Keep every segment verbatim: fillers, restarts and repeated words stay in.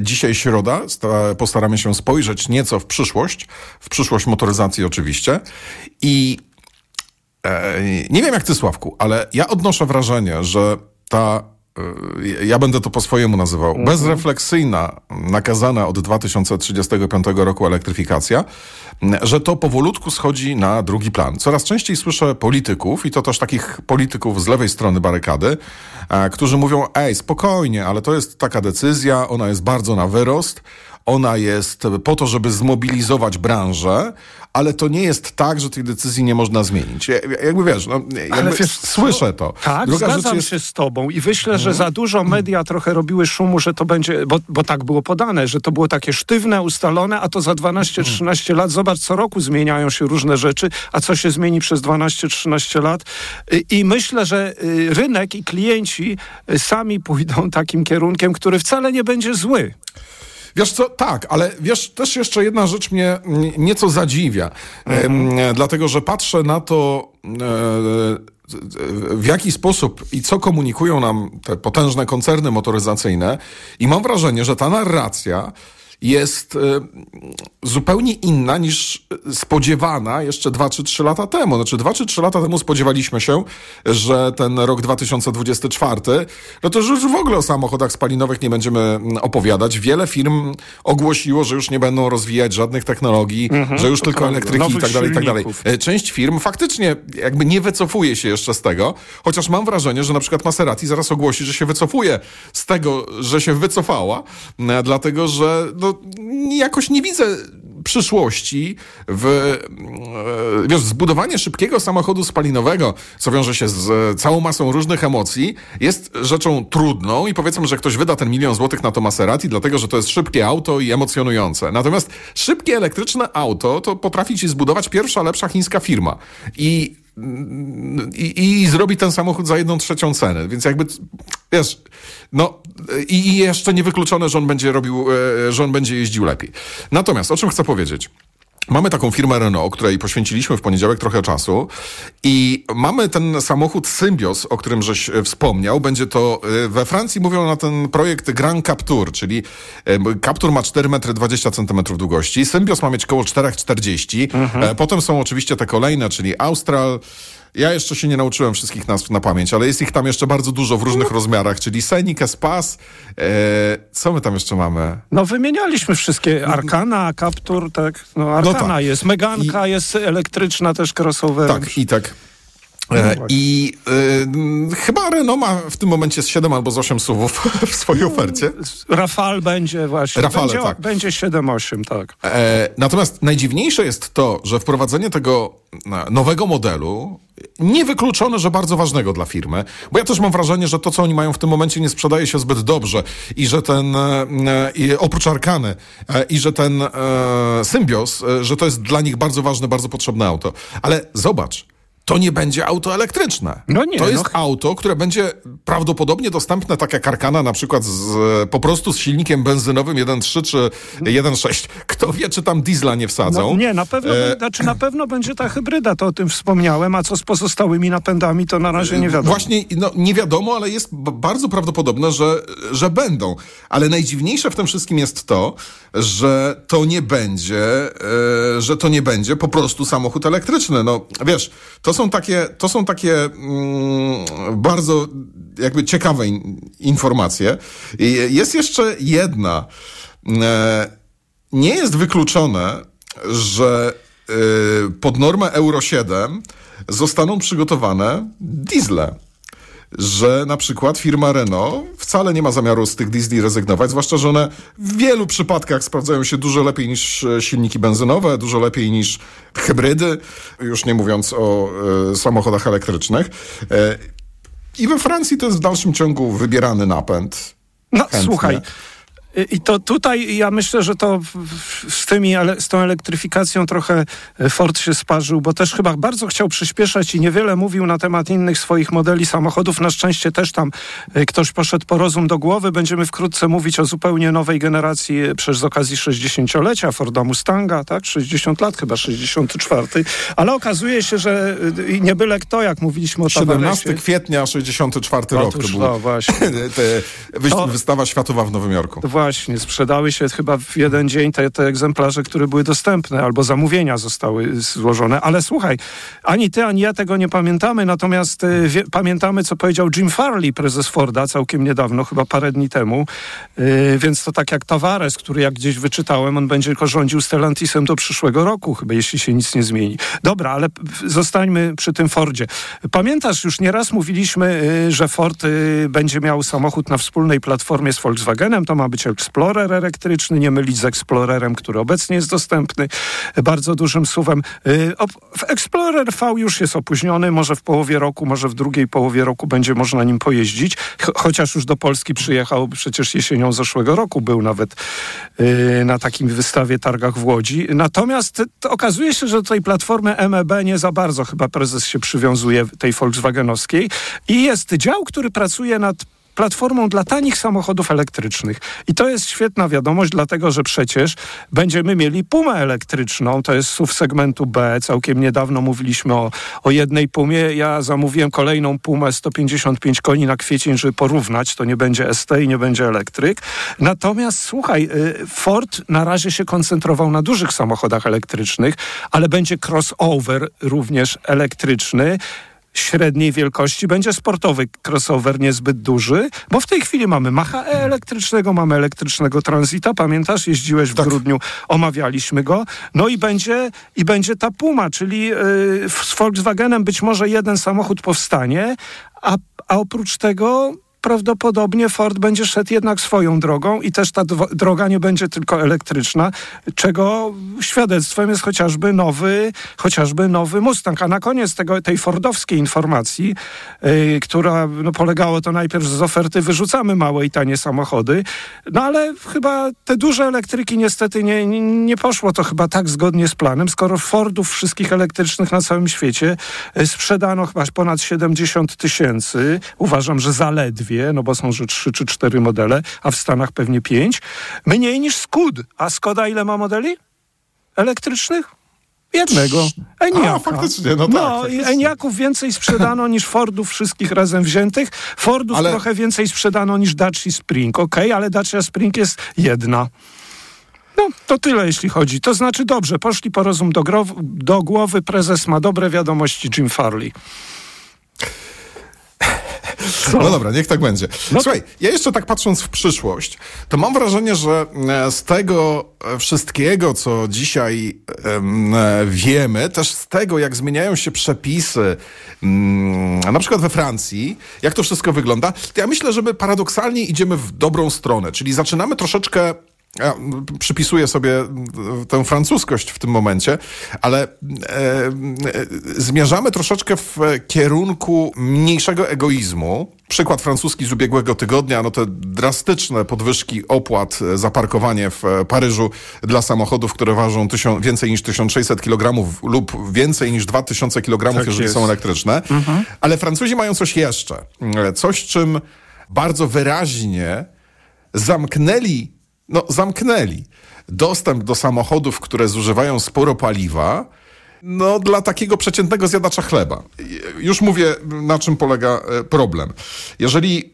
Dzisiaj środa, postaramy się spojrzeć nieco w przyszłość, w przyszłość motoryzacji oczywiście. I e, nie wiem jak ty, Sławku, ale ja odnoszę wrażenie, że ta, e, ja będę to po swojemu nazywał, mhm. bezrefleksyjna, nakazana od dwa tysiące trzydziestego piątego roku elektryfikacja, że to powolutku schodzi na drugi plan. Coraz częściej słyszę polityków, i to też takich polityków z lewej strony barykady, e, którzy mówią, ej, spokojnie, ale to jest taka decyzja, ona jest bardzo na wyrost, ona jest po to, żeby zmobilizować branżę, ale to nie jest tak, że tej decyzji nie można zmienić. Jakby wiesz, no, jakby ale wiesz słyszę to. Tak, Druga zgadzam jest... się z tobą i myślę, że za dużo media trochę robiły szumu, że to będzie, bo, bo tak było podane, że to było takie sztywne, ustalone, a to za dwanaście trzynaście lat, zobacz, co roku zmieniają się różne rzeczy, a co się zmieni przez dwanaście trzynaście lat. I myślę, że rynek i klienci sami pójdą takim kierunkiem, który wcale nie będzie zły. Wiesz co, tak, ale wiesz, też jeszcze jedna rzecz mnie nieco zadziwia, mhm. e, dlatego że patrzę na to, e, w jaki sposób i co komunikują nam te potężne koncerny motoryzacyjne i mam wrażenie, że ta narracja jest e, zupełnie inna niż spodziewana jeszcze dwa czy trzy lata temu. Znaczy dwa czy trzy lata temu spodziewaliśmy się, że ten rok dwa tysiące dwudziesty czwarty, no to już w ogóle o samochodach spalinowych nie będziemy opowiadać. Wiele firm ogłosiło, że już nie będą rozwijać żadnych technologii, mhm, że już tylko prawda. Elektryki i tak dalej, i tak dalej. Część firm faktycznie jakby nie wycofuje się jeszcze z tego, chociaż mam wrażenie, że na przykład Maserati zaraz ogłosi, że się wycofuje z tego, że się wycofała, dlatego, że no, jakoś nie widzę przyszłości w wiesz, zbudowanie szybkiego samochodu spalinowego, co wiąże się z całą masą różnych emocji, jest rzeczą trudną i powiedzmy, że ktoś wyda ten milion złotych na to Maserati, dlatego, że to jest szybkie auto i emocjonujące. Natomiast szybkie elektryczne auto to potrafi ci zbudować pierwsza, lepsza chińska firma. I I, i zrobi ten samochód za jedną trzecią ceny, więc jakby wiesz, no i, i jeszcze niewykluczone, że on będzie robił, że on będzie jeździł lepiej. Natomiast o czym chcę powiedzieć? Mamy taką firmę Renault, której poświęciliśmy w poniedziałek trochę czasu i mamy ten samochód Symbios, o którym żeś wspomniał. Będzie to, we Francji mówią na ten projekt Grand Captur, czyli Captur ma cztery metry dwadzieścia centymetrów długości, Symbios ma mieć koło cztery czterdzieści. Mhm. Potem są oczywiście te kolejne, czyli Austral. Ja jeszcze się nie nauczyłem wszystkich nazw na pamięć, ale jest ich tam jeszcze bardzo dużo w różnych no. rozmiarach, czyli Scenic, Espace. Yy, co my tam jeszcze mamy? No wymienialiśmy wszystkie. Arkana, Captur, tak. No, Arkana no tak. jest, Meganka I... jest elektryczna, też crossover. Tak, i tak. I y, chyba Renault ma w tym momencie z siedem albo z osiem suwów w swojej ofercie. Rafale będzie właśnie. Rafale, będzie, tak. Będzie siedem osiem, tak. E, natomiast najdziwniejsze jest to, że wprowadzenie tego nowego modelu, niewykluczone, że bardzo ważnego dla firmy, bo ja też mam wrażenie, że to, co oni mają w tym momencie, nie sprzedaje się zbyt dobrze i że ten, i oprócz Arkany, i że ten e, Symbios, że to jest dla nich bardzo ważne, bardzo potrzebne auto. Ale zobacz, to nie będzie auto elektryczne. No nie, to jest no. auto, które będzie prawdopodobnie dostępne, tak jak Arkana na przykład z, po prostu z silnikiem benzynowym jeden trzy czy jeden sześć. Kto wie, czy tam diesla nie wsadzą. No, nie, na pewno, e... znaczy, na pewno będzie ta hybryda, to o tym wspomniałem, a co z pozostałymi napędami, to na razie nie wiadomo. Właśnie, no, nie wiadomo, ale jest bardzo prawdopodobne, że, że będą. Ale najdziwniejsze w tym wszystkim jest to, że to nie będzie, e, że to nie będzie po prostu samochód elektryczny. No, wiesz, to To są takie, to są takie mm, bardzo jakby ciekawe in, informacje. Jest jeszcze jedna. E, nie jest wykluczone, że y, pod normę Euro siedem zostaną przygotowane diesle. Że na przykład firma Renault wcale nie ma zamiaru z tych diesli rezygnować, zwłaszcza, że one w wielu przypadkach sprawdzają się dużo lepiej niż silniki benzynowe, dużo lepiej niż hybrydy, już nie mówiąc o e, samochodach elektrycznych. E, I we Francji to jest w dalszym ciągu wybierany napęd. No, chętnie. Słuchaj, i to tutaj ja myślę, że to z tymi, z tą elektryfikacją trochę Ford się sparzył, bo też chyba bardzo chciał przyspieszać i niewiele mówił na temat innych swoich modeli samochodów. Na szczęście też tam ktoś poszedł po rozum do głowy. Będziemy wkrótce mówić o zupełnie nowej generacji, przecież z okazji sześćdziesięciolecia Forda Mustanga, tak? sześćdziesiąt lat, chyba sześćdziesiąt cztery. Ale okazuje się, że nie byle kto, jak mówiliśmy o Tabaresie. siedemnastego kwietnia sześćdziesiąty czwarty rok. Otóż, to był no, właśnie. Wystawa światowa w Nowym Jorku. właśnie, sprzedały się chyba w jeden dzień te, te egzemplarze, które były dostępne, albo zamówienia zostały złożone. Ale słuchaj, ani ty, ani ja tego nie pamiętamy, natomiast y, wie, pamiętamy, co powiedział Jim Farley, prezes Forda, całkiem niedawno, chyba parę dni temu. Y, więc to tak jak Tavares, który jak gdzieś wyczytałem, on będzie rządził Stellantisem do przyszłego roku, chyba, jeśli się nic nie zmieni. Dobra, ale zostańmy przy tym Fordzie. Pamiętasz, już nieraz mówiliśmy, y, że Ford y, będzie miał samochód na wspólnej platformie z Volkswagenem. To ma być Explorer elektryczny, nie mylić z Explorerem, który obecnie jest dostępny bardzo dużym suwem. Explorer V już jest opóźniony, może w połowie roku, może w drugiej połowie roku będzie można nim pojeździć, chociaż już do Polski przyjechał, przecież jesienią zeszłego roku był nawet na takim wystawie, targach w Łodzi. Natomiast okazuje się, że do tej platformy M E B nie za bardzo chyba prezes się przywiązuje, tej volkswagenowskiej, i jest dział, który pracuje nad platformą dla tanich samochodów elektrycznych. I to jest świetna wiadomość, dlatego że przecież będziemy mieli Pumę elektryczną, to jest S U V segmentu B. Całkiem niedawno mówiliśmy o, o jednej Pumie. Ja zamówiłem kolejną Pumę sto pięćdziesiąt pięć koni na kwiecień, żeby porównać. To nie będzie S T i nie będzie elektryk. Natomiast słuchaj, Ford na razie się koncentrował na dużych samochodach elektrycznych, ale będzie crossover również elektryczny. Średniej wielkości, będzie sportowy crossover, niezbyt duży, bo w tej chwili mamy Macha E elektrycznego, mamy elektrycznego Transita, pamiętasz, jeździłeś w tak. grudniu, omawialiśmy go, no i będzie, i będzie ta Puma, czyli yy, z Volkswagenem być może jeden samochód powstanie, a, a oprócz tego prawdopodobnie Ford będzie szedł jednak swoją drogą i też ta dwo- droga nie będzie tylko elektryczna, czego świadectwem jest chociażby nowy, chociażby nowy Mustang. A na koniec tego, tej fordowskiej informacji, yy, która no, polegało to najpierw z oferty wyrzucamy małe i tanie samochody, no ale chyba te duże elektryki niestety nie, nie, nie poszło to chyba tak zgodnie z planem, skoro Fordów wszystkich elektrycznych na całym świecie yy, sprzedano chyba ponad siedemdziesiąt tysięcy. Uważam, że zaledwie, no bo są że trzy czy cztery modele, a w Stanach pewnie pięć. Mniej niż Skud. A Skoda ile ma modeli elektrycznych? Jednego. Enyaq. Faktycznie, no tak. No, Enyaqów więcej sprzedano niż Fordów wszystkich razem wziętych. Fordów ale... trochę więcej sprzedano niż Dacia Spring. Okej, okay, ale Dacia Spring jest jedna. No, to tyle, jeśli chodzi. To znaczy dobrze, poszli po rozum do, gro- do głowy. Prezes ma dobre wiadomości, Jim Farley. Co? No dobra, niech tak będzie. Słuchaj, ja jeszcze tak patrząc w przyszłość, to mam wrażenie, że z tego wszystkiego, co dzisiaj um, wiemy, też z tego, jak zmieniają się przepisy, um, na przykład we Francji, jak to wszystko wygląda, to ja myślę, że my paradoksalnie idziemy w dobrą stronę, czyli zaczynamy troszeczkę... Ja przypisuję sobie tę francuskość w tym momencie, ale e, e, zmierzamy troszeczkę w kierunku mniejszego egoizmu. Przykład francuski z ubiegłego tygodnia, no te drastyczne podwyżki opłat za parkowanie w Paryżu dla samochodów, które ważą tysiąc, więcej niż tysiąc sześćset kilogramów lub więcej niż dwa tysiące kilogramów, tak jeżeli jest. Są elektryczne. Mhm. Ale Francuzi mają coś jeszcze. Coś, czym bardzo wyraźnie zamknęli No, zamknęli dostęp do samochodów, które zużywają sporo paliwa, no, dla takiego przeciętnego zjadacza chleba. Już mówię, na czym polega problem. Jeżeli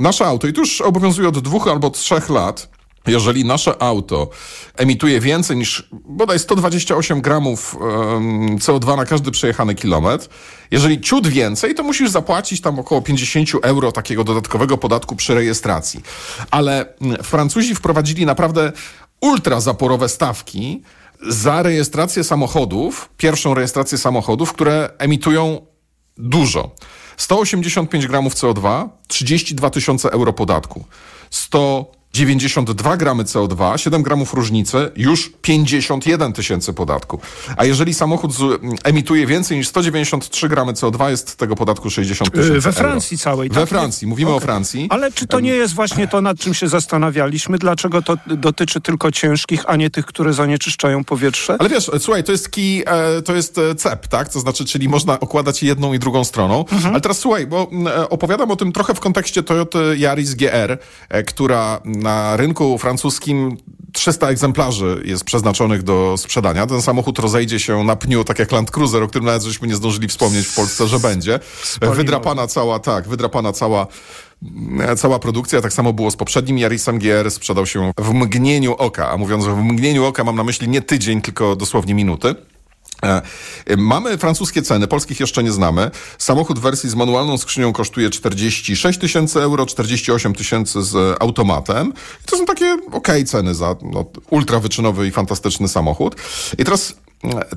nasze auto, i to już obowiązuje od dwóch albo trzech lat, jeżeli nasze auto emituje więcej niż bodaj sto dwadzieścia osiem gramów C O dwa na każdy przejechany kilometr, jeżeli ciut więcej, to musisz zapłacić tam około pięćdziesiąt euro takiego dodatkowego podatku przy rejestracji. Ale Francuzi wprowadzili naprawdę ultrazaporowe stawki za rejestrację samochodów, pierwszą rejestrację samochodów, które emitują dużo. sto osiemdziesiąt pięć gramów C O dwa, trzydzieści dwa tysiące euro podatku. sto dziewięćdziesiąt dwa gramy C O dwa, siedem gramów różnicy, już pięćdziesiąt jeden tysięcy podatku. A jeżeli samochód emituje więcej niż sto dziewięćdziesiąt trzy gramy C O dwa, jest tego podatku sześćdziesiąt tysięcy. We Francji euro. Całej. Tak? We Francji, mówimy okay. o Francji. Ale czy to nie jest właśnie to, nad czym się zastanawialiśmy? Dlaczego to dotyczy tylko ciężkich, a nie tych, które zanieczyszczają powietrze? Ale wiesz, słuchaj, to jest, kij, to jest cep, tak? To znaczy, czyli można okładać jedną i drugą stroną. Mhm. Ale teraz słuchaj, bo opowiadam o tym trochę w kontekście Toyota Yaris G R, która... Na rynku francuskim trzysta egzemplarzy jest przeznaczonych do sprzedania. Ten samochód rozejdzie się na pniu, tak jak Land Cruiser, o którym nawet żeśmy nie zdążyli wspomnieć w Polsce, że będzie. Wydrapana cała, tak, wydrapana cała cała produkcja. Tak samo było z poprzednim Yarisem G R. Sprzedał się w mgnieniu oka. A mówiąc w mgnieniu oka, mam na myśli nie tydzień, tylko dosłownie minuty. Mamy francuskie ceny, polskich jeszcze nie znamy. Samochód w wersji z manualną skrzynią kosztuje czterdzieści sześć tysięcy euro, czterdzieści osiem tysięcy z automatem. I to są takie okej ceny za no, ultrawyczynowy i fantastyczny samochód. I teraz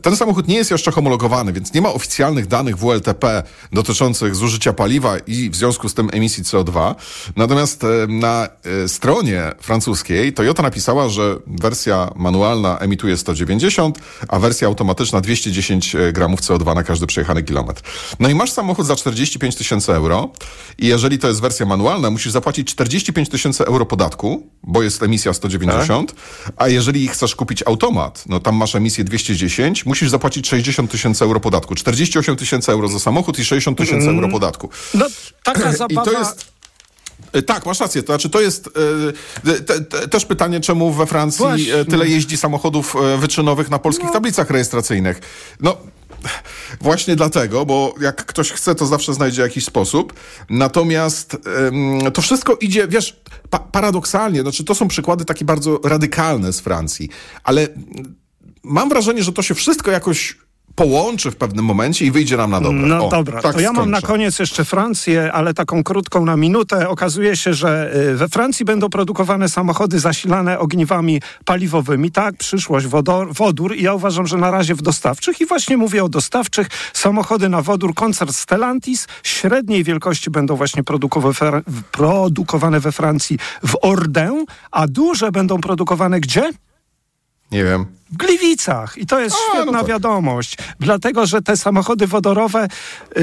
ten samochód nie jest jeszcze homologowany, więc nie ma oficjalnych danych W L T P dotyczących zużycia paliwa i w związku z tym emisji C O dwa. Natomiast na stronie francuskiej Toyota napisała, że wersja manualna emituje sto dziewięćdziesiąt, a wersja automatyczna dwieście dziesięć gramów C O dwa na każdy przejechany kilometr. No i masz samochód za czterdzieści pięć tysięcy euro i jeżeli to jest wersja manualna, musisz zapłacić czterdzieści pięć tysięcy euro podatku, bo jest emisja sto dziewięćdziesiąt, a jeżeli chcesz kupić automat, no tam masz emisję dwieście dziesięć, musisz zapłacić sześćdziesiąt tysięcy euro podatku. czterdzieści osiem tysięcy euro za samochód i sześćdziesiąt tysięcy euro podatku. No, taka zabawa... I to jest... Tak, masz rację. To znaczy, to jest e, te, te, też pytanie, czemu we Francji Właśnie. tyle jeździ samochodów wyczynowych na polskich no. tablicach rejestracyjnych. No... Właśnie dlatego, bo jak ktoś chce, to zawsze znajdzie jakiś sposób. Natomiast ym, to wszystko idzie, wiesz, pa- paradoksalnie, znaczy to są przykłady takie bardzo radykalne z Francji, ale mam wrażenie, że to się wszystko jakoś połączy w pewnym momencie i wyjdzie nam na dobre. No o, dobra, tak to ja skończę. Mam na koniec jeszcze Francję, ale taką krótką na minutę. Okazuje się, że we Francji będą produkowane samochody zasilane ogniwami paliwowymi. Tak, przyszłość wodor, wodór i ja uważam, że na razie w dostawczych i właśnie mówię o dostawczych. Samochody na wodór, koncern Stellantis średniej wielkości będą właśnie produkowane we Francji w Ordeu, a duże będą produkowane gdzie? Nie wiem. W Gliwicach. I to jest a, świetna no tak. wiadomość. Dlatego, że te samochody wodorowe yy,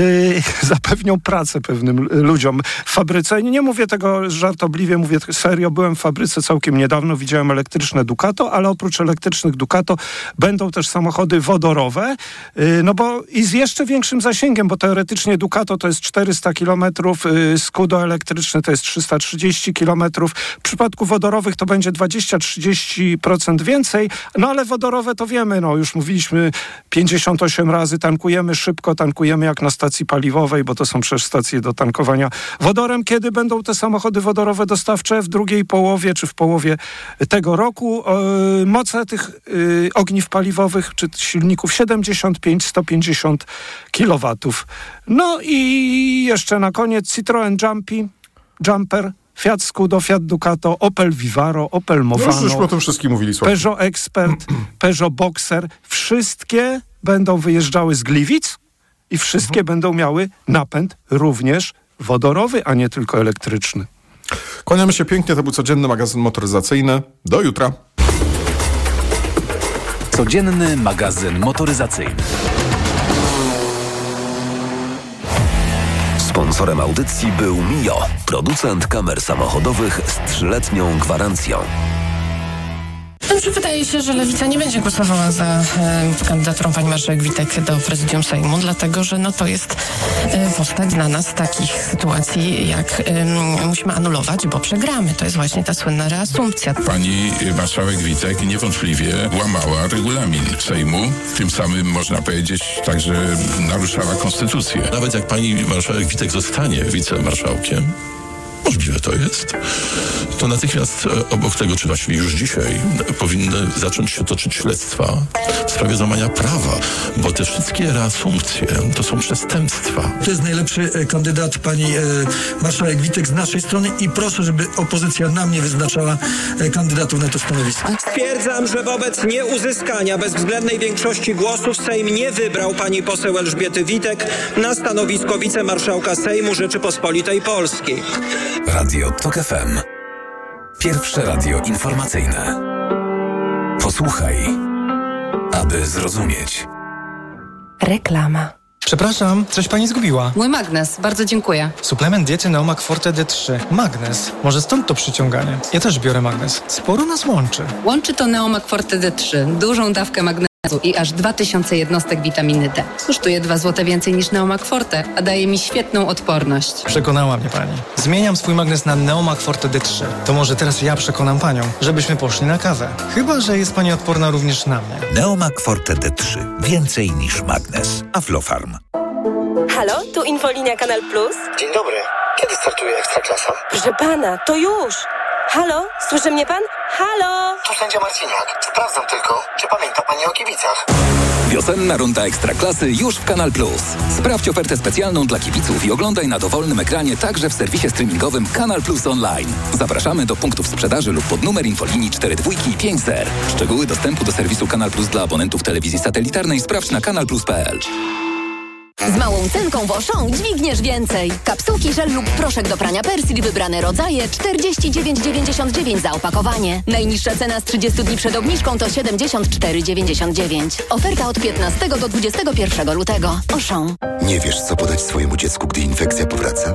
zapewnią pracę pewnym ludziom w fabryce. Nie mówię tego żartobliwie, mówię serio. Byłem w fabryce całkiem niedawno, widziałem elektryczne Ducato, ale oprócz elektrycznych Ducato będą też samochody wodorowe. Yy, no bo i z jeszcze większym zasięgiem, bo teoretycznie Ducato to jest czterysta kilometrów, yy, Scudo elektryczny to jest trzysta trzydzieści kilometrów. W przypadku wodorowych to będzie dwadzieścia do trzydziestu procent więcej, no ale wodorowe to wiemy, no już mówiliśmy pięćdziesiąt osiem razy, tankujemy szybko, tankujemy jak na stacji paliwowej, bo to są przecież stacje do tankowania wodorem. Kiedy będą te samochody wodorowe dostawcze? W drugiej połowie czy w połowie tego roku. Yy, moce tych yy, ogniw paliwowych czy silników siedemdziesiąt pięć do stu pięćdziesięciu kilowatów. No i jeszcze na koniec Citroen Jumpy, Jumper, Fiat Scudo, Fiat Ducato, Opel Vivaro, Opel Movano, no, żeśmy o tym wszystkim mówili, Sławek. Peugeot Expert, Peugeot Boxer. Wszystkie będą wyjeżdżały z Gliwic i wszystkie mhm. będą miały napęd również wodorowy, a nie tylko elektryczny. Kłaniamy się pięknie. To był codzienny magazyn motoryzacyjny. Do jutra. Codzienny magazyn motoryzacyjny. Sponsorem audycji był Mio, producent kamer samochodowych z trzyletnią gwarancją. Dobrze, wydaje się, że Lewica nie będzie głosowała za e, kandydaturą pani marszałek Witek do prezydium Sejmu, dlatego że no, to jest e, postać dla nas takich sytuacji, jak e, musimy anulować, bo przegramy. To jest właśnie ta słynna reasumpcja. Pani marszałek Witek niewątpliwie łamała regulamin Sejmu, tym samym można powiedzieć także naruszała konstytucję. Nawet jak pani marszałek Witek zostanie wicemarszałkiem, możliwe to jest, to natychmiast obok tego, czy właściwie już dzisiaj, powinny zacząć się toczyć śledztwa w sprawie złamania prawa, bo te wszystkie reasumpcje to są przestępstwa. To jest najlepszy kandydat pani marszałek Witek z naszej strony i proszę, żeby opozycja nam nie wyznaczała kandydatów na to stanowisko. Stwierdzam, że wobec nieuzyskania bezwzględnej większości głosów Sejm nie wybrał pani poseł Elżbiety Witek na stanowisko wicemarszałka Sejmu Rzeczypospolitej Polskiej. Radio TOK F M. Pierwsze radio informacyjne. Posłuchaj, aby zrozumieć. Reklama. Przepraszam, coś pani zgubiła. Mój magnes, bardzo dziękuję. Suplement diety Neomag Forte D trzy. Magnes. Może stąd to przyciąganie. Ja też biorę magnes. Sporo nas łączy. Łączy to Neomag Forte D trzy. Dużą dawkę magnesu i aż dwa tysiące jednostek witaminy D. Kosztuje dwa złote więcej niż Neomag Forte, a daje mi świetną odporność. Przekonała mnie pani. Zmieniam swój magnes na Neomag Forte D trzy. To może teraz ja przekonam panią, żebyśmy poszli na kawę. Chyba że jest pani odporna również na mnie. Neomag Forte D trzy. Więcej niż magnes. Aflofarm. Halo, tu infolinia Kanal Plus. Dzień dobry. Kiedy startuje Ekstraklasa? Proszę pana, to już! Halo? Słyszy mnie pan? Halo? Tu sędzia Marciniak. Sprawdzam tylko, czy pamięta pani o kibicach. Wiosenna runda Ekstraklasy już w Kanal Plus. Sprawdź ofertę specjalną dla kibiców i oglądaj na dowolnym ekranie także w serwisie streamingowym Kanal Plus Online. Zapraszamy do punktów sprzedaży lub pod numer infolinii cztery dwa pięć zero. Szczegóły dostępu do serwisu Kanal Plus dla abonentów telewizji satelitarnej sprawdź na kanal plus kropka p l. Z małą cenką w Auchan dźwigniesz więcej. Kapsułki, żel lub proszek do prania persil, wybrane rodzaje czterdzieści dziewięć dziewięćdziesiąt dziewięć za opakowanie. Najniższa cena z trzydziestu dni przed obniżką to siedemdziesiąt cztery dziewięćdziesiąt dziewięć. Oferta od piętnastego do dwudziestego pierwszego lutego. Auchan. Nie wiesz, co podać swojemu dziecku, gdy infekcja powraca?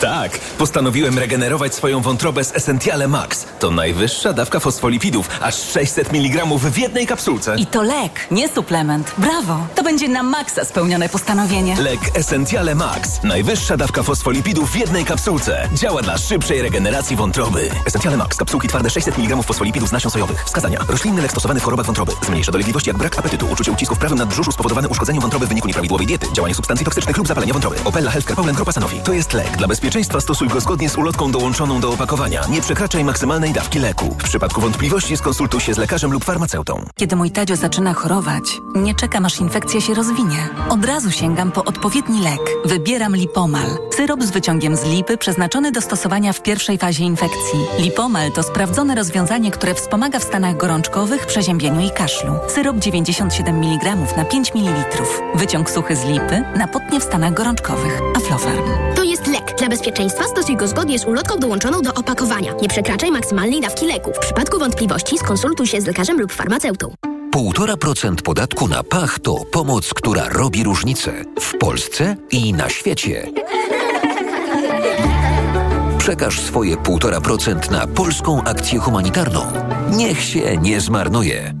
Tak. Postanowiłem regenerować swoją wątrobę z Essentiale Max. To najwyższa dawka fosfolipidów. Aż sześćset miligramów w jednej kapsułce. I to lek, nie suplement. Brawo. To będzie na maksa spełnione postanowienie. Lek Essentiale Max. Najwyższa dawka fosfolipidów w jednej kapsułce. Działa dla szybszej regeneracji wątroby. Essentiale Max. Kapsułki twarde sześćset miligramów fosfolipidów z nasion sojowych. Wskazania. Roślinny lek stosowany w chorobach wątroby. Zmniejsza dolegliwości jak brak apetytu, uczucie ucisku w prawym nadbrzuszu spowodowane uszkodzeniem wątroby w wyniku nieprawidłowej diety, działanie substancji toksycznych lub zapalenia wątroby. Opella Healthcare Poland Grupa Sanofi. To jest lek. Dla bezpieczeństwa stosuj go zgodnie z ulotką dołączoną do opakowania. Nie przekraczaj maksymalnej dawki leku. W przypadku wątpliwości skonsultuj się z lekarzem lub farmaceutą. Kiedy mój Tadzio zaczyna chorować, nie czekam, aż infekcja się rozwinie. Od razu sięgam po odpowiedni lek. Wybieram Lipomal. Syrop z wyciągiem z lipy przeznaczony do stosowania w pierwszej fazie infekcji. Lipomal to sprawdzone rozwiązanie, które wspomaga w stanach gorączkowych, przeziębieniu i kaszlu. Syrop dziewięćdziesiąt siedem miligramów na pięć mililitrów. Wyciąg suchy z lipy na potnie w stanach gorączkowych. Aflofarm. To jest lek. Dla bezpieczeństwa stosuj go zgodnie z ulotką dołączoną do opakowania. Nie przekraczaj maksymalnej dawki leku. W przypadku wątpliwości skonsultuj się z lekarzem lub farmaceutą. jeden i pół procent podatku na pach to pomoc, która robi różnicę w Polsce i na świecie. Przekaż swoje jeden i pół procent na polską akcję humanitarną. Niech się nie zmarnuje.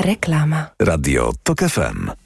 Reklama. Radio TOK F M.